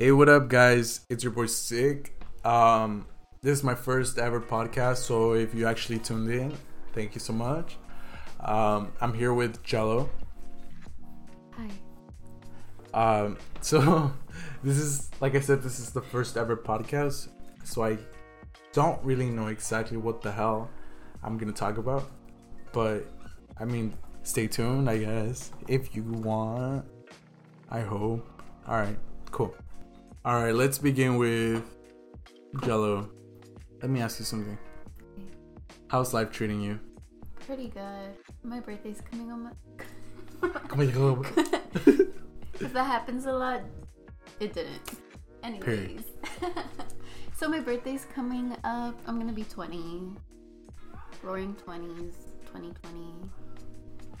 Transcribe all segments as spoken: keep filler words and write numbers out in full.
Hey, what up, guys? It's your boy Sig. Um, this is my first ever podcast, so if you actually tuned in, thank you so much. Um, I'm here with Jello. Hi. Um, so this is, like I said, this is the first ever podcast, so I don't really know exactly what the hell I'm gonna talk about, but I mean, stay tuned, I guess, if you want. I hope. All right, cool. All right, let's begin with Jello. Let me ask you something. How's life treating you? Pretty good. My birthday's coming on my... coming on my... If that happens a lot, it didn't. Anyways. So my birthday's coming up. I'm going to be twenty. Roaring twenties. twenty twenty.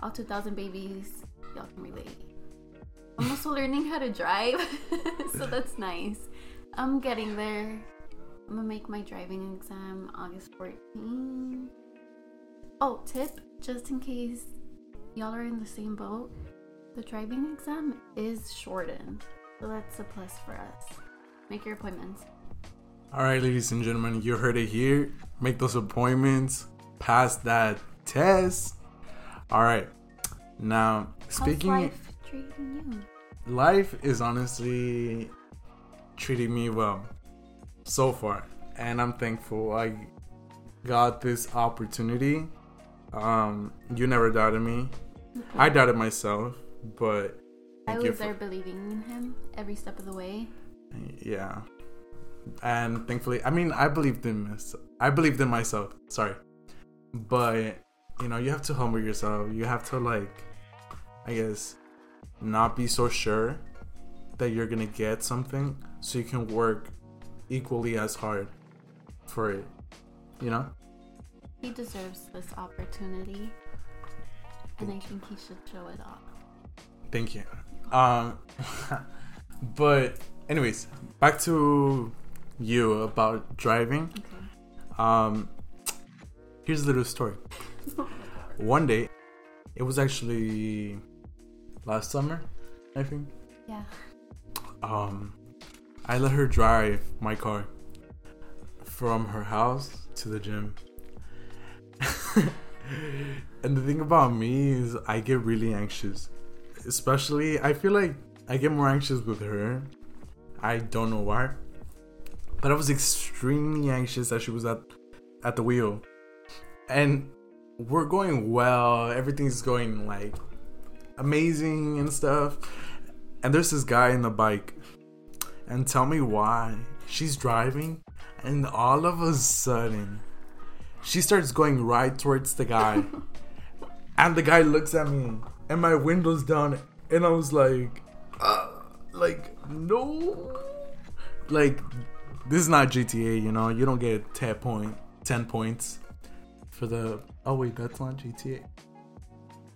All two thousand babies. Y'all can relate. I'm also learning how to drive, so that's nice. I'm getting there. I'm gonna make my driving exam August fourteenth. Oh, tip, just in case y'all are in the same boat, the driving exam is shortened, so that's a plus for us. Make your appointments. All right, ladies and gentlemen, you heard it here. Make those appointments. Pass that test. All right. Now, speaking... How's life treating you? Life is honestly treating me well so far, and I'm thankful I got this opportunity. Um, you never doubted me. Mm-hmm. I doubted myself, but I was there for... believing in him every step of the way. Yeah, and thankfully, I mean, I believed in myself. I believed in myself. Sorry, but you know, you have to humble yourself. You have to, like, I guess, not be so sure that you're gonna get something, so you can work equally as hard for it, you know? He deserves this opportunity, and I think he should show it off. Thank you. Um, but anyways, back to you about driving. Okay. Um, here's a little story. One day, it was actually... last summer, I think. Yeah. Um, I let her drive my car from her house to the gym. And the thing about me is I get really anxious. Especially, I feel like I get more anxious with her. I don't know why. But I was extremely anxious that she was at, at the wheel. And we're going well. Everything's going, like, amazing and stuff, and there's this guy in the bike, and tell me why she's driving and all of a sudden she starts going right towards the guy. And the guy looks at me and my window's down, and I was like, uh, like no like this is not G T A, you know? You don't get ten points for the... oh wait, that's not G T A.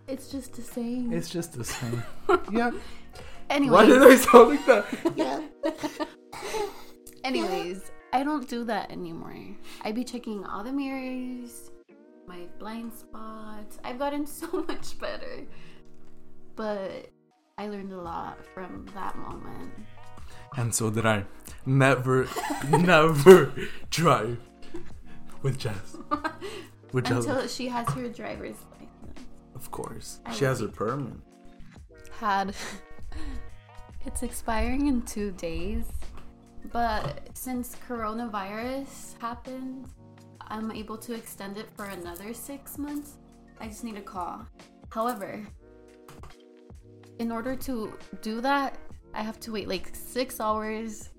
It's just the same. It's just the same. Yeah. Anyways. Why did I sound like that? Yeah. Anyways, I don't do that anymore. I be checking all the mirrors, my blind spots. I've gotten so much better. But I learned a lot from that moment. And so did I. Never, never drive with Jess. With Jess. Until she has her driver's license. Of course. I she has her permit. Had. It's expiring in two days. But since coronavirus happened, I'm able to extend it for another six months. I just need a call. However, in order to do that, I have to wait like six hours,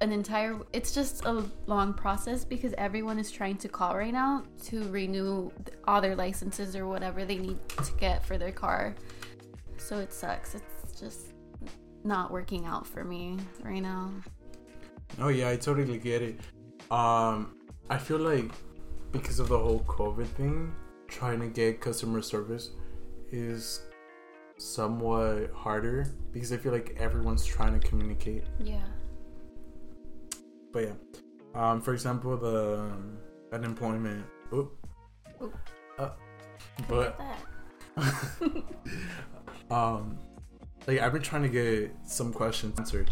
an entire... It's just a long process because everyone is trying to call right now to renew all their licenses or whatever they need to get for their car. So it sucks. It's just not working out for me right now. Oh yeah, I totally get it. Um, I feel like because of the whole COVID thing, trying to get customer service is somewhat harder because I feel like everyone's trying to communicate. Yeah. But yeah, um, for example, the um, unemployment. Oop. Oop. Uh, but um, like I've been trying to get some questions answered,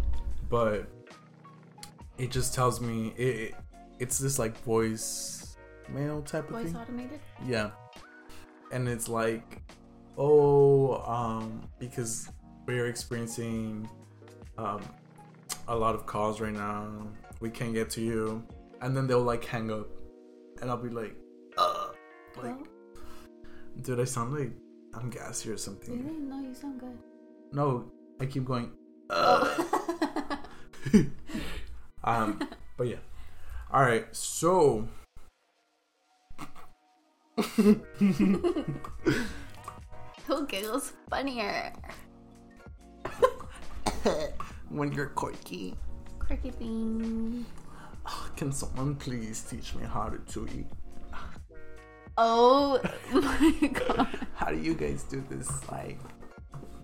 but it just tells me it, it it's this like voice mail type of voice thing. Voice automated? Yeah. And it's like, oh, um, because we're experiencing um, a lot of calls right now. We can't get to you. And then they'll like hang up. And I'll be like, ugh. Like, oh? Dude, I sound like I'm gassy or something. You didn't know you sound good. No, I keep going, ugh. Oh. um, but yeah. All right, so... Who giggles funnier? When you're quirky. Quirky thing. Oh, can someone please teach me how to tweet? Oh my god. How do you guys do this, like,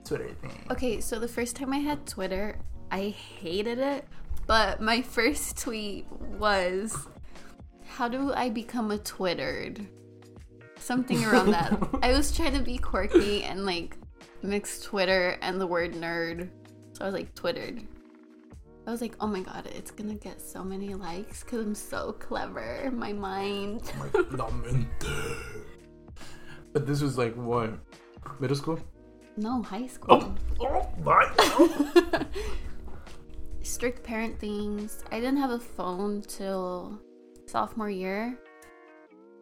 Twitter thing? Okay, so the first time I had Twitter, I hated it. But my first tweet was, how do I become a Twittered? Something around that. I was trying to be quirky and like mix Twitter and the word nerd. So I was like Twittered. I was like, oh my god, it's gonna get so many likes because I'm so clever. My mind. But this was like what? Middle school? No, high school. Oh, oh my. Oh. Strict parent things. I didn't have a phone till sophomore year.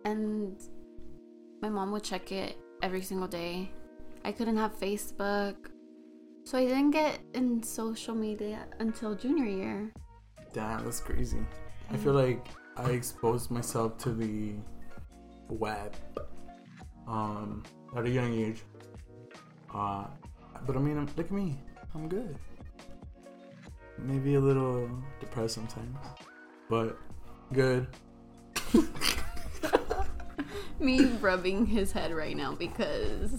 And my mom would check it every single day. I couldn't have Facebook. So I didn't get in social media until junior year. Damn, that's crazy. Mm-hmm. I feel like I exposed myself to the web um, at a young age. Uh, but I mean, I'm, look at me. I'm good. Maybe a little depressed sometimes, but good. Me rubbing his head right now because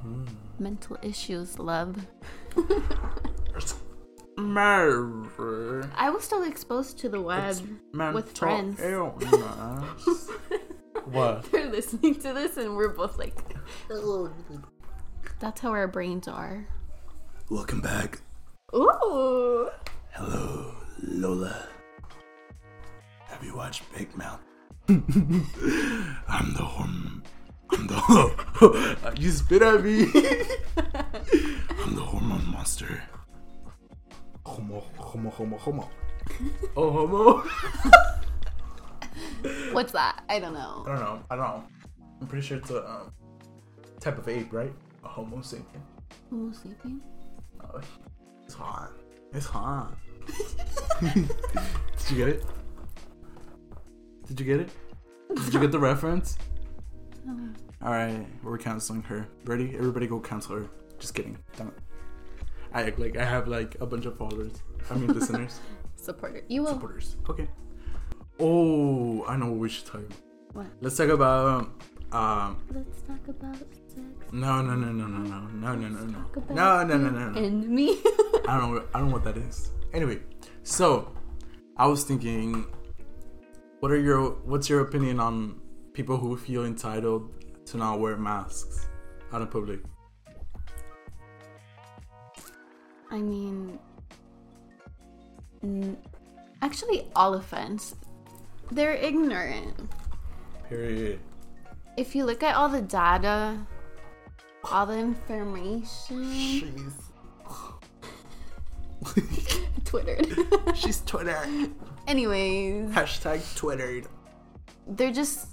hmm. mental issues, love. I was still exposed to the web it's with friends. What? They're listening to this and we're both like, that's how our brains are. Welcome back. Ooh. Hello, Lola. Have you watched Big Mouth? I'm the horm- I'm the ho- you spit at me. I'm the hormone monster. Homo, homo, homo, homo. Oh, homo. What's that? I don't know. I don't know. I don't know. I'm pretty sure it's a um, type of ape, right? A Homo sapien. Homo sapien? Oh, it's hot. It's hot. Did you get it? Did you get it? Did you get the reference? No. Alright, we're canceling her. Ready? Everybody go cancel her. Just kidding. Damn it. I act like I have like a bunch of followers. I mean listeners. Supporters. You will. Supporters. Okay. Oh, I know what we should talk about. What? Let's talk about um Let's talk about sex. No no no no no no no no no no no no no no no and me. I don't know I don't know what that is. Anyway, so I was thinking What are your what's your opinion on people who feel entitled to not wear masks out in public? I mean, n- actually all offense. They're ignorant. Period. If you look at all the data, all the information. Jeez. Twittered. She's Twittered. Anyways. Hashtag Twittered. They're just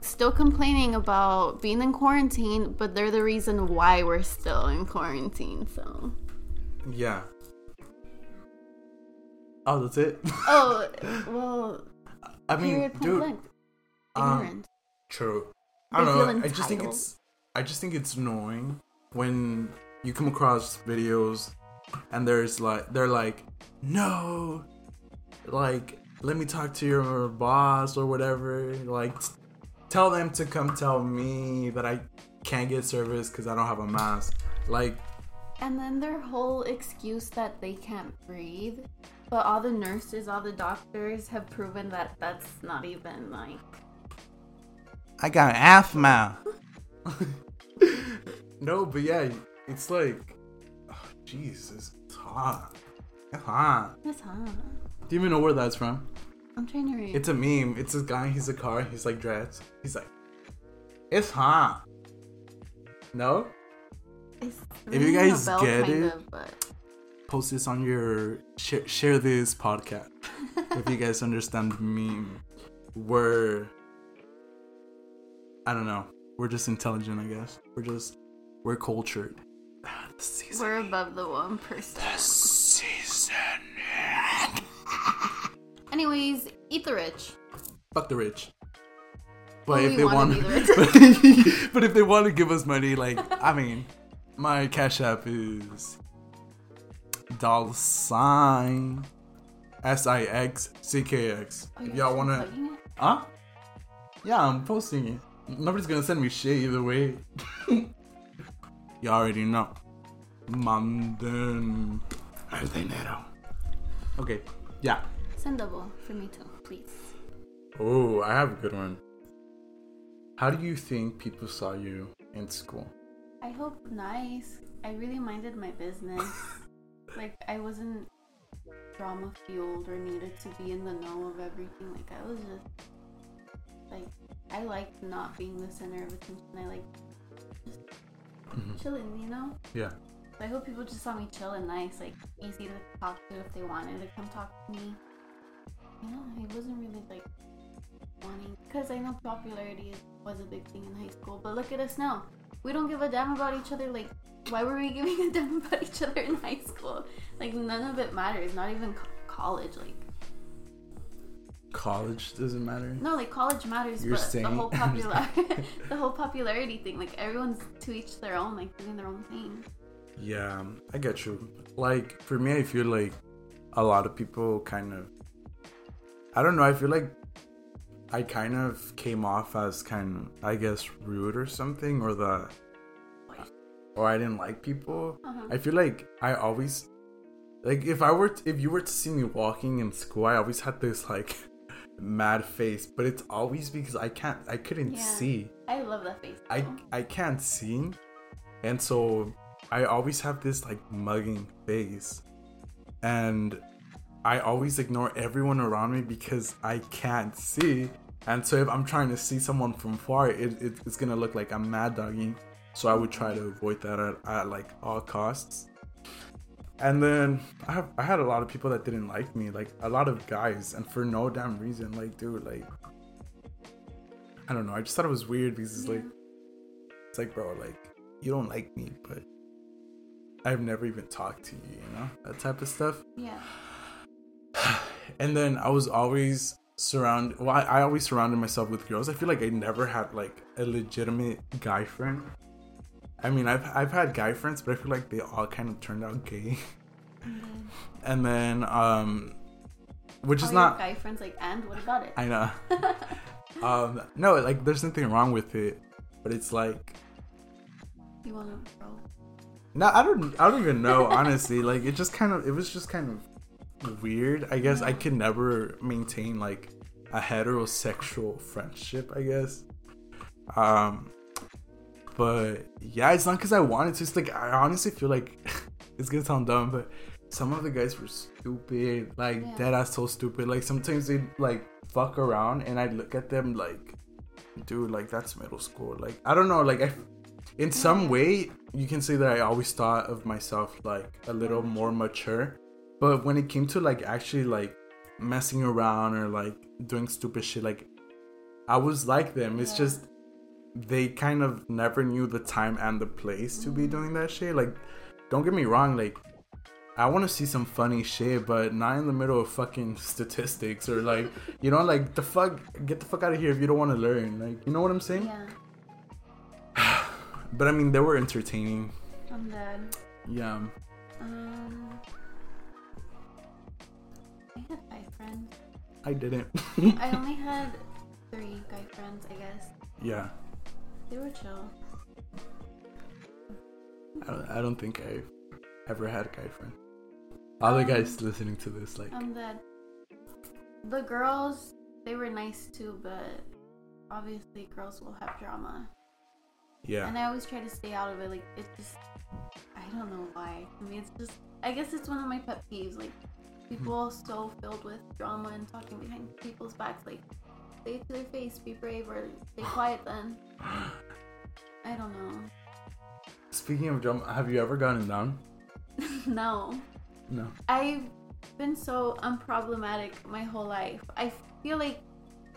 still complaining about being in quarantine, but they're the reason why we're still in quarantine, so. Yeah. Oh, that's it? Oh, well. I mean, dude. Um, true. I don't know. I just think it's, I just think it's annoying when you come across videos and there's like, they're like, no, like, let me talk to your boss or whatever. Like, t- tell them to come tell me that I can't get service because I don't have a mask. Like, and then their whole excuse that they can't breathe, but all the nurses, all the doctors have proven that that's not even like. I got asthma. No, but yeah, it's like. Jesus, it's hot. It's hot. It's hot. Do you even know where that's from? I'm trying to read. It's a meme. It's this guy. He's a car. He's like dreads. He's like, it's hot. No? It's if you guys Nobel, get it, of, but... post this on your... Share, share this podcast. If you guys understand meme. We're... I don't know. We're just intelligent, I guess. We're just... We're cultured. Ah, the season. We're above the one percent. The season. Anyways, eat the rich. Fuck the rich. But if they want, the but if they want to give us money, like I mean, my Cash App is dollar sign S I X C K X. If y'all wanna, huh? Yeah, I'm posting it. Nobody's gonna send me shit either way. Y'all already know. Manden el dinero. Okay, yeah. Send double for me too, please. Oh, I have a good one. How do you think people saw you in school? I hope nice. I really minded my business. Like, I wasn't drama fueled or needed to be in the know of everything. Like, I was just, like, I liked not being the center of attention. I liked just mm-hmm. chilling, you know? Yeah. So I hope people just saw me chill and nice, like, easy to talk to if they wanted to come talk to me. Yeah, I wasn't really like wanting, because I know popularity was a big thing in high school, but look at us now. We don't give a damn about each other. Like, why were we giving a damn about each other in high school? Like, none of it matters, not even co- college. Like, college doesn't matter? No, like, college matters. You're but saying... the whole popular the whole popularity thing, like, everyone's to each their own, like, doing their own thing. Yeah, I get you. Like, for me, I feel like a lot of people kind of, I don't know, I feel like I kind of came off as kind of, I guess, rude or something, or the, or I didn't like people. Uh-huh. I feel like I always, like, if I were, to, if you were to see me walking in school, I always had this, like, mad face, but it's always because I can't, I couldn't yeah. see. I love that face. I, I can't see, and so I always have this, like, mugging face, and I always ignore everyone around me because I can't see. And so if I'm trying to see someone from far, it, it it's gonna look like I'm mad dogging. So I would try to avoid that at, at like all costs. And then I have, I had a lot of people that didn't like me, like a lot of guys, and for no damn reason. Like, dude, like, I don't know, I just thought it was weird because it's yeah. like, it's like, bro, like, you don't like me, but I've never even talked to you, you know, that type of stuff. Yeah. And then I was always surrounded, well, I, I always surrounded myself with girls. I feel like I never had, like, a legitimate guy friend. I mean, I've I've had guy friends, but I feel like they all kind of turned out gay. Mm-hmm. And then, um, which oh, is not... guy friends, like, and what about it? I know. um, no, like, there's nothing wrong with it, but it's like... You want to grow? No, I don't, I don't even know, honestly. Like, it just kind of, it was just kind of... weird, I guess. I could never maintain like a heterosexual friendship, I guess. Um, but yeah, it's not because I wanted to. It's like I honestly feel like it's gonna sound dumb, but some of the guys were stupid, like yeah. dead ass so stupid. Like sometimes they like fuck around, and I look at them like, dude, like that's middle school. Like I don't know, like I. In some way, you can say that I always thought of myself like a little more mature. But when it came to, like, actually, like, messing around or, like, doing stupid shit, like, I was like them. It's yeah. just they kind of never knew the time and the place to be doing that shit. Like, don't get me wrong. Like, I want to see some funny shit, but not in the middle of fucking statistics or, like, you know, like, the fuck, get the fuck out of here if you don't want to learn. Like, you know what I'm saying? Yeah. But, I mean, they were entertaining. I'm dead. Yeah. Um... I had five friends. I didn't. I only had three guy friends, I guess. Yeah. They were chill. I don't, I don't think I've ever had a guy friend. All um, the guys listening to this, like... Um, the, the girls, they were nice too, but obviously girls will have drama. Yeah. And I always try to stay out of it. Like, it's just... I don't know why. I mean, it's just... I guess it's one of my pet peeves, like... people mm-hmm. so filled with drama and talking behind people's backs, like, say it to their face, be brave, or stay quiet then. I don't know. Speaking of drama, have you ever gotten down? No. No. I've been so unproblematic my whole life. I feel like,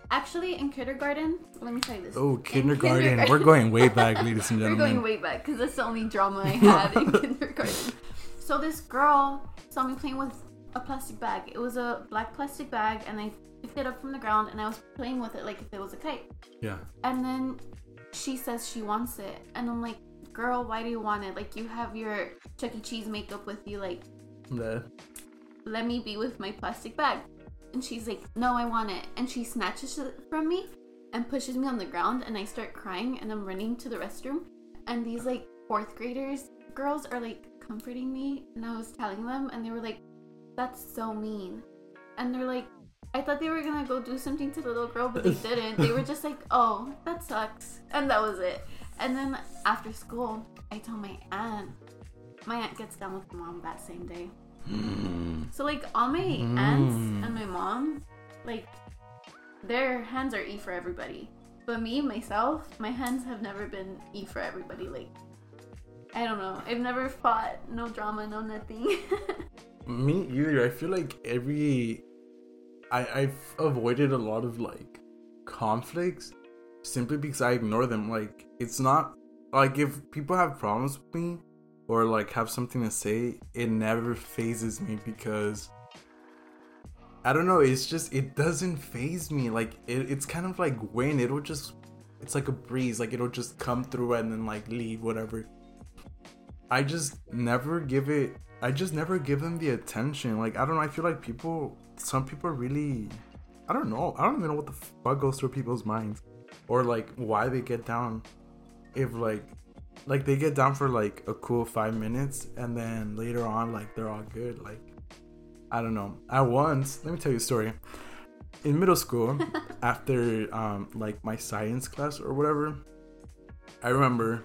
actually, in kindergarten, let me tell you this. Oh, kindergarten. kindergarten. We're going way back, ladies and gentlemen. We're going way back, because that's the only drama I had in kindergarten. So this girl saw me playing with a plastic bag. It was a black plastic bag, and I picked it up from the ground, and I was playing with it like if it was a kite. Yeah. And then she says she wants it, and I'm like, girl, why do you want it? Like, you have your Chuck E. Cheese makeup with you, like, nah. Let me be with my plastic bag. And she's like, no, I want it. And she snatches it from me and pushes me on the ground, and I start crying, and I'm running to the restroom, and these, like, fourth graders girls are, like, comforting me, and I was telling them, and they were like, that's so mean. And they're like, I thought they were gonna go do something to the little girl, but they didn't. They were just like, oh, that sucks. And that was it. And then after school, I tell my aunt. My aunt gets down with my mom that same day. Mm. So, like, all my mm. aunts and my mom, like, their hands are E for everybody. But me, myself, my hands have never been E for everybody. Like, I don't know. I've never fought. No drama, no nothing. Me either. I feel like every... I, I've avoided a lot of, like, conflicts simply because I ignore them. Like, it's not... Like, if people have problems with me or, like, have something to say, it never phases me because... I don't know, it's just... It doesn't phase me. Like, it, it's kind of like wind. It'll just... It's like a breeze. Like, it'll just come through and then, like, leave, whatever. I just never give it... I just never give them the attention. Like, I don't know, I feel like people... Some people really... I don't know. I don't even know what the fuck goes through people's minds. Or, like, why they get down. If, like... Like, they get down for, like, a cool five minutes. And then later on, like, they're all good. Like, I don't know. I once... Let me tell you a story. In middle school, after, um, like, my science class or whatever, I remember...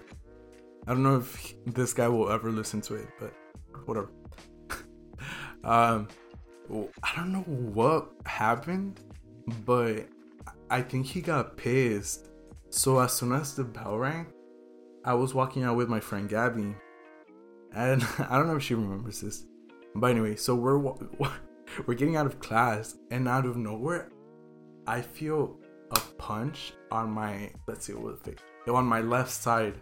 I don't know if he, this guy will ever listen to it, but whatever. um... I don't know what happened, but I think he got pissed. So as soon as the bell rang, I was walking out with my friend Gabby, and I don't know if she remembers this, but anyway, so we're we're getting out of class, and out of nowhere, I feel a punch on my let's see what it was on my left side,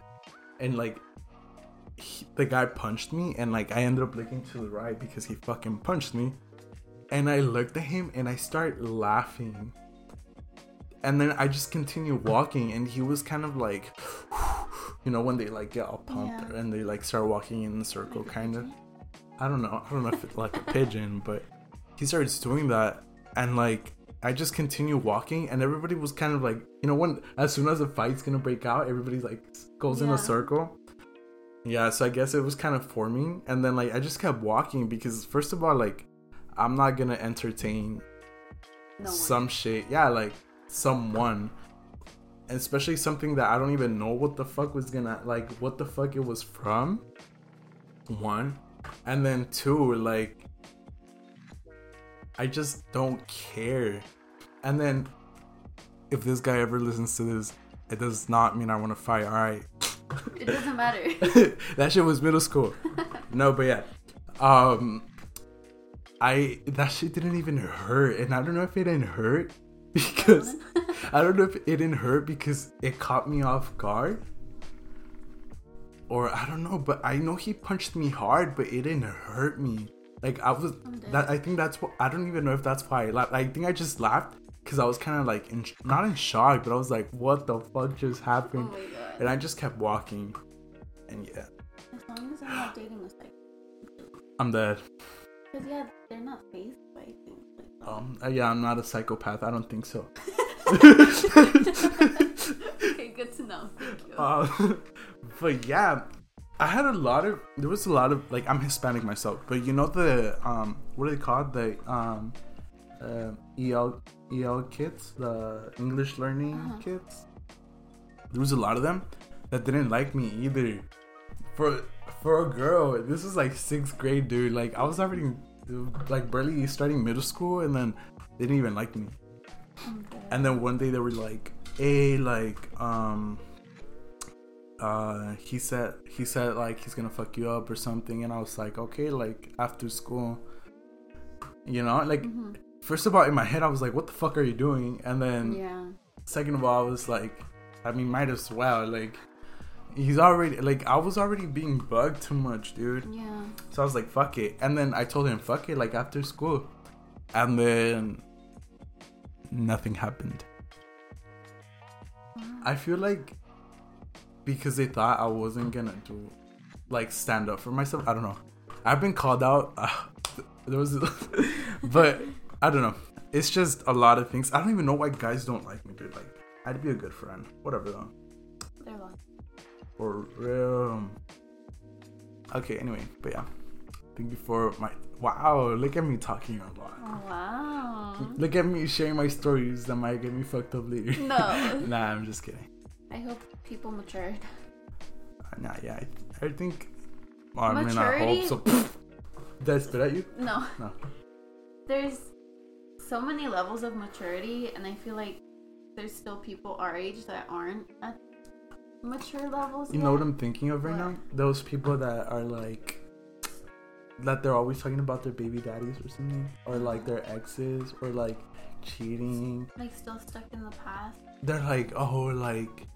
and like. He, the guy punched me, and like I ended up looking to the right because he fucking punched me, and I looked at him and I start laughing, and then I just continue walking, and he was kind of like, you know, when they like get all pumped yeah. and they like start walking in the circle, like kind of. I don't know, I don't know if it's like a pigeon, but he starts doing that, and like I just continue walking, and everybody was kind of like, you know, when as soon as the fight's gonna break out, everybody like goes yeah. in a circle. Yeah, so I guess it was kind of forming, and then like I just kept walking because first of all, like I'm not gonna entertain no some shit, yeah, like someone, especially something that I don't even know what the fuck was gonna like, what the fuck it was from. One, and then two, like I just don't care. And then if this guy ever listens to this, it does not mean I want to fight. All right. It doesn't matter. That shit was middle school. No, but yeah. Um, I that shit didn't even hurt. And I don't know if it didn't hurt because... I don't know if it didn't hurt because it caught me off guard. Or I don't know. But I know he punched me hard, but it didn't hurt me. Like, I was... That, I think that's what... I don't even know if that's why I laughed. I think I just laughed because I was kind of like... In, not in shock, but I was like, what the fuck just happened? Oh my God. And I just kept walking, and yeah. As long as I'm not dating this guy, I'm dead. Cause yeah, they're not faced by things like that. Um, uh, yeah, I'm not a psychopath. I don't think so. Okay, good to know. Thank you. Uh, but yeah, I had a lot of. There was a lot of like I'm Hispanic myself, but you know the um, what are they called? The um, uh, E L E L kits, the English learning uh-huh. kits. There was a lot of them that didn't like me either. For for a girl, this was like sixth grade, dude. Like I was already like barely starting middle school, and then they didn't even like me. Okay. And then one day they were like, hey, like, um, uh, he said, he said like he's gonna fuck you up or something. And I was like, okay, like after school, you know, like, mm-hmm. First of all, in my head, I was like, what the fuck are you doing? And then, yeah. Second of all, I was like, I mean, might as well, like, he's already, like, I was already being bugged too much, dude. Yeah. So I was like, fuck it. And then I told him, fuck it, like, after school. And then nothing happened. Wow. I feel like because they thought I wasn't gonna do, like, stand up for myself. I don't know. I've been called out. Uh, there was, but I don't know. It's just a lot of things. I don't even know why guys don't like me, dude. Like, I'd be a good friend. Whatever, though. They're lost. For real. Okay, anyway, but yeah. I think before my... Wow, look at me talking a lot. Wow. Look at me sharing my stories that might get me fucked up later. No. Nah, I'm just kidding. I hope people matured. Nah, yeah. I, I think... Well, maturity? I mean, I hope so. Did I spit at you? No. No. There's so many levels of maturity, and I feel like there's still people our age that aren't at mature levels. You know what I'm thinking of right now? Those people that are like, that they're always talking about their baby daddies or something, or like their exes, or like cheating. Like still stuck in the past. They're like, oh, like,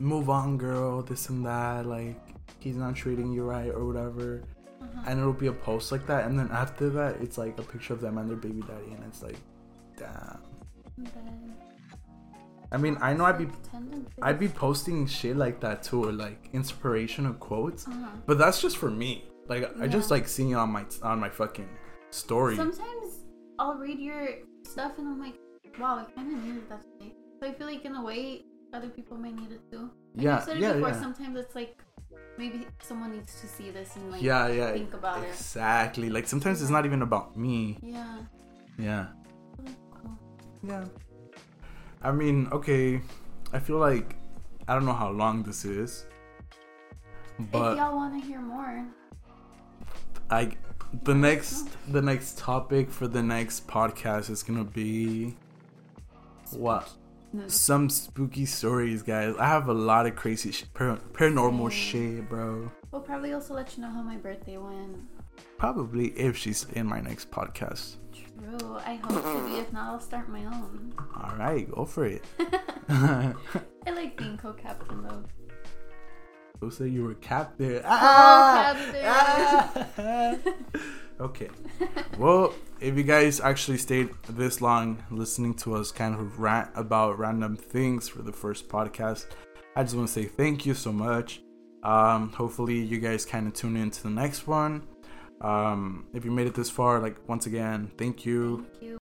move on, girl, this and that, like, he's not treating you right or whatever. Uh-huh. And it'll be a post like that, and then after that, it's like a picture of them and their baby daddy, and it's like, damn. Then- I mean, I know I'd be, I'd be posting shit like that too, or like inspirational quotes, uh-huh. But that's just for me. Like, yeah. I just like seeing it on my on my fucking story. Sometimes I'll read your stuff and I'm like, wow, I kind of needed that today. So I feel like in a way, other people might need it too. Like yeah, you said it yeah, before, yeah. Sometimes it's like maybe someone needs to see this and like yeah, yeah, think about exactly. it. Exactly. Like sometimes it's not even about me. Yeah. Yeah. Cool. Yeah. I mean, okay, I feel like, I don't know how long this is, but if y'all want to hear more, I, the next, the next topic for the next podcast is going to be, spooky. What? No. Some spooky stories, guys. I have a lot of crazy, sh- par- paranormal mm. shit, bro. We'll probably also let you know how my birthday went. Probably if she's in my next podcast. True. I hope she'll be. If not, I'll start my own. All right, go for it. I like being co-captain though. Who said you were captain? Ah! Oh, captain. Ah! Okay. Well, if you guys actually stayed this long listening to us kind of rant about random things for the first podcast, I just want to say thank you so much. Um, hopefully you guys kind of tune in to the next one. Um, if you made it this far, like, once again, thank you. Thank you.